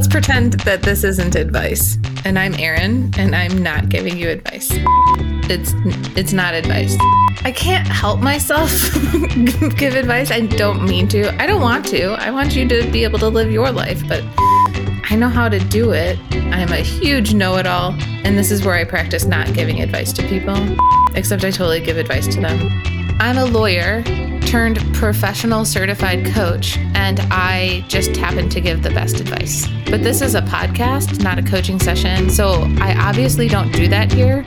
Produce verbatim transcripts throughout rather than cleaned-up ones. Let's pretend that this isn't advice. And I'm Erin, and I'm not giving you advice. It's it's not advice. I can't help myself give advice. I don't mean to. I don't want to. I want you to be able to live your life, but I know how to do it. I'm a huge know-it-all, and this is where I practice not giving advice to people, except I totally give advice to them. I'm a lawyer turned professional certified coach, and I just happen to give the best advice. But this is a podcast, not a coaching session, so I obviously don't do that here,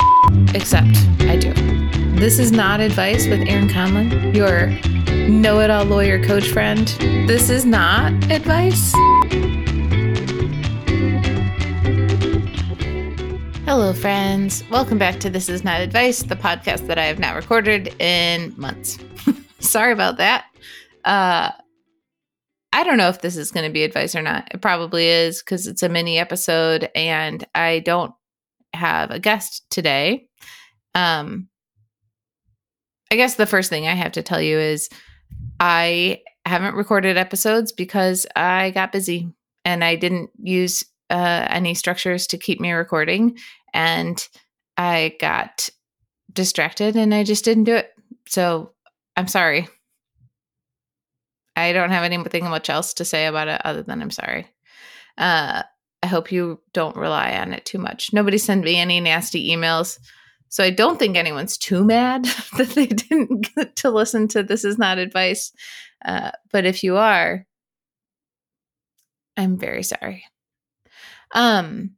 except I do. This is Not Advice with Erin Conlon, your know-it-all lawyer coach friend. This is not advice. Hello, friends. Welcome back to This Is Not Advice, the podcast that I have not recorded in months. Sorry about that. Uh, I don't know if this is going to be advice or not. It probably is because it's a mini episode and I don't have a guest today. Um, I guess the first thing I have to tell you is I haven't recorded episodes because I got busy and I didn't use uh, any structures to keep me recording. And I got distracted and I just didn't do it. So I'm sorry. I don't have anything much else to say about it other than I'm sorry. Uh, I hope you don't rely on it too much. Nobody sent me any nasty emails. So I don't think anyone's too mad that they didn't get to listen to This Is Not Advice. Uh, but if you are, I'm very sorry. Um,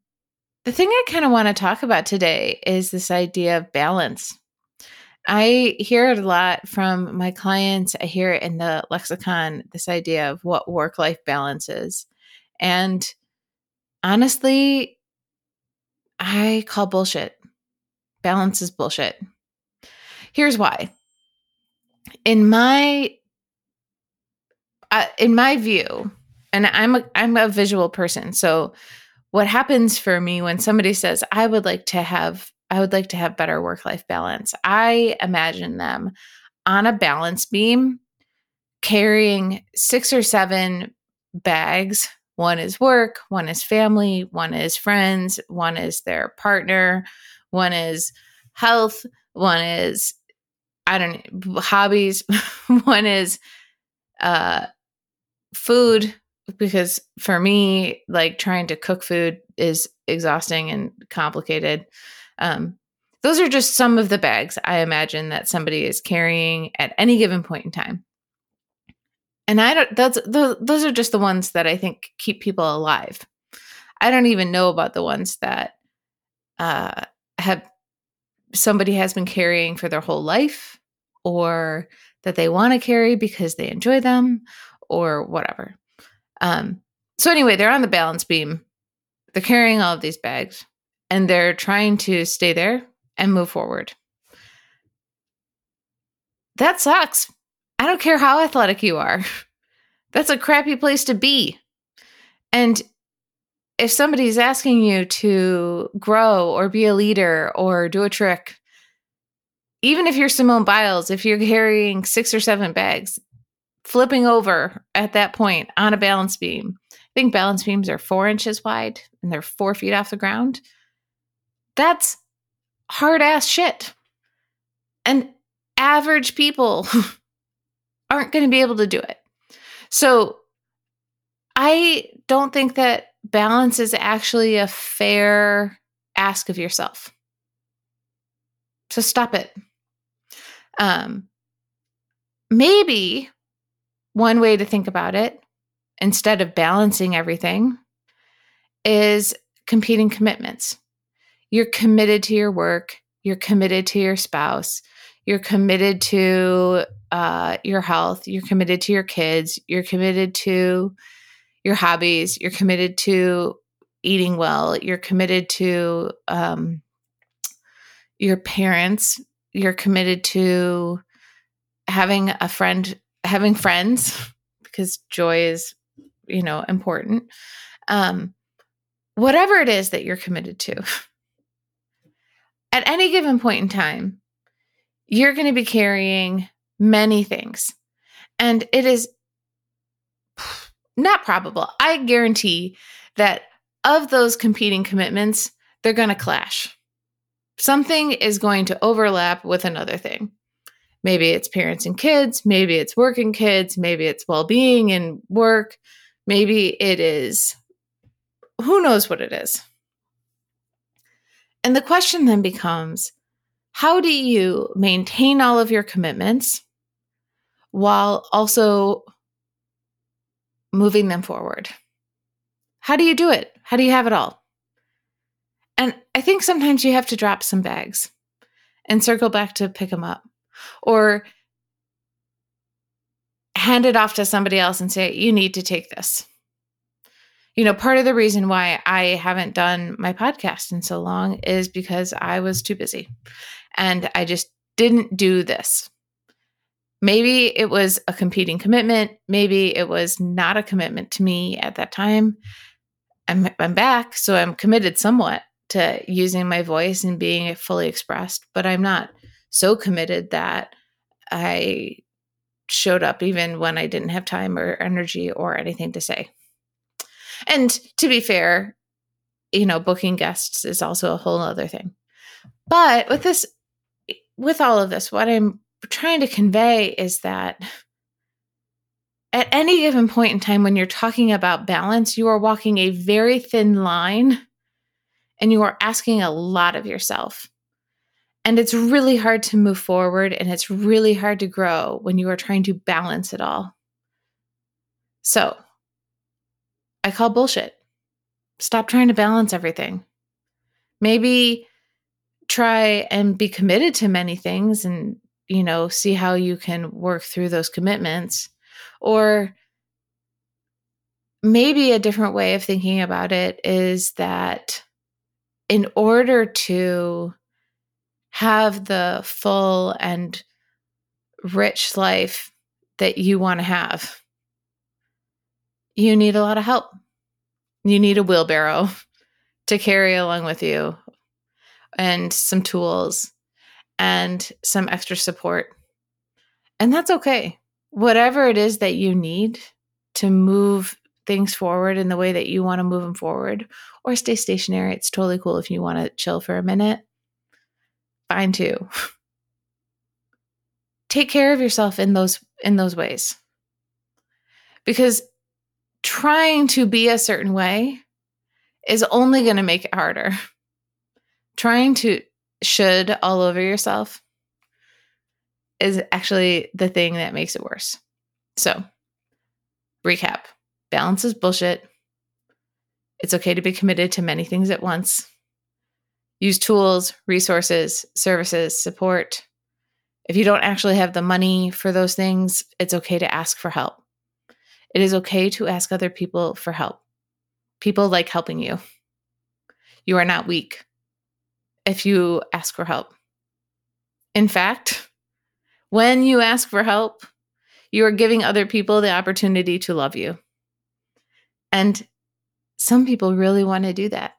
the thing I kind of want to talk about today is this idea of balance. I hear it a lot from my clients. I hear it in the lexicon, this idea of what work-life balance is. And honestly, I call bullshit. Balance is bullshit. Here's why. In my uh, in my view, and I'm a, I'm a visual person, so what happens for me when somebody says, I would like to have I would like to have better work-life balance. I imagine them on a balance beam carrying six or seven bags. One is work, one is family, one is friends, one is their partner, one is health, one is, I don't know, hobbies, one is uh, food, because for me, like trying to cook food is exhausting and complicated. Um, those are just some of the bags I imagine that somebody is carrying at any given point in time. And I don't, that's, those, those are just the ones that I think keep people alive. I don't even know about the ones that, uh, have somebody has been carrying for their whole life or that they want to carry because they enjoy them or whatever. Um, so anyway, they're on the balance beam. They're carrying all of these bags. And they're trying to stay there and move forward. That sucks. I don't care how athletic you are. That's a crappy place to be. And if somebody's asking you to grow or be a leader or do a trick, even if you're Simone Biles, if you're carrying six or seven bags, flipping over at that point on a balance beam, I think balance beams are four inches wide and they're four feet off the ground. That's hard-ass shit. And average people aren't going to be able to do it. So I don't think that balance is actually a fair ask of yourself. So stop it. Um, maybe one way to think about it, instead of balancing everything, is competing commitments. You're committed to your work. You're committed to your spouse. You're committed to uh, your health. You're committed to your kids. You're committed to your hobbies. You're committed to eating well. You're committed to um, your parents. You're committed to having a friend, having friends, because joy is, you know, important. Um, whatever it is that you're committed to. At any given point in time, you're going to be carrying many things. And it is not probable. I guarantee that of those competing commitments, they're going to clash. Something is going to overlap with another thing. Maybe it's parents and kids. Maybe it's work and kids. Maybe it's well-being and work. Maybe it is, who knows what it is. And the question then becomes, how do you maintain all of your commitments while also moving them forward? How do you do it? How do you have it all? And I think sometimes you have to drop some bags and circle back to pick them up, or hand it off to somebody else and say, you need to take this. You know, part of the reason why I haven't done my podcast in so long is because I was too busy and I just didn't do this. Maybe it was a competing commitment. Maybe it was not a commitment to me at that time. I'm, I'm back, so I'm committed somewhat to using my voice and being fully expressed, but I'm not so committed that I showed up even when I didn't have time or energy or anything to say. And to be fair, you know, booking guests is also a whole other thing. But with this, with all of this, what I'm trying to convey is that at any given point in time, when you're talking about balance, you are walking a very thin line and you are asking a lot of yourself. And it's really hard to move forward and it's really hard to grow when you are trying to balance it all. So I call bullshit. Stop trying to balance everything. Maybe try and be committed to many things and, you know, see how you can work through those commitments. Or maybe a different way of thinking about it is that in order to have the full and rich life that you want to have, you need a lot of help. You need a wheelbarrow to carry along with you and some tools and some extra support. And that's okay. Whatever it is that you need to move things forward in the way that you want to move them forward, or stay stationary. It's totally cool if you want to chill for a minute. Fine too. Take care of yourself in those in those ways. Because trying to be a certain way is only going to make it harder. Trying to should all over yourself is actually the thing that makes it worse. So, recap. Balance is bullshit. It's okay to be committed to many things at once. Use tools, resources, services, support. If you don't actually have the money for those things, it's okay to ask for help. It is okay to ask other people for help. People like helping you. You are not weak if you ask for help. In fact, when you ask for help, you are giving other people the opportunity to love you. And some people really want to do that.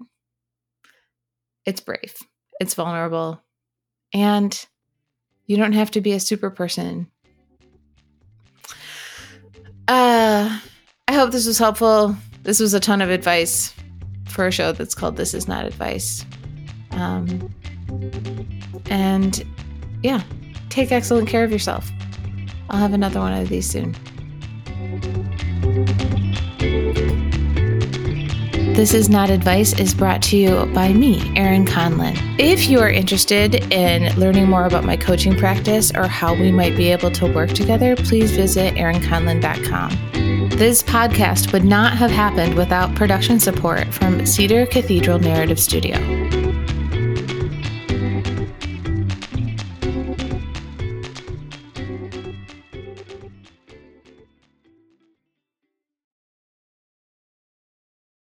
It's brave, it's vulnerable, and you don't have to be a super person. Uh, I hope this was helpful. This was a ton of advice for a show that's called This Is Not Advice. Um, and yeah, take excellent care of yourself. I'll have another one of these soon. This Is Not Advice is brought to you by me, Erin Conlon. If you are interested in learning more about my coaching practice or how we might be able to work together, please visit Erin Conlin dot com. This podcast would not have happened without production support from Cedar Cathedral Narrative Studio.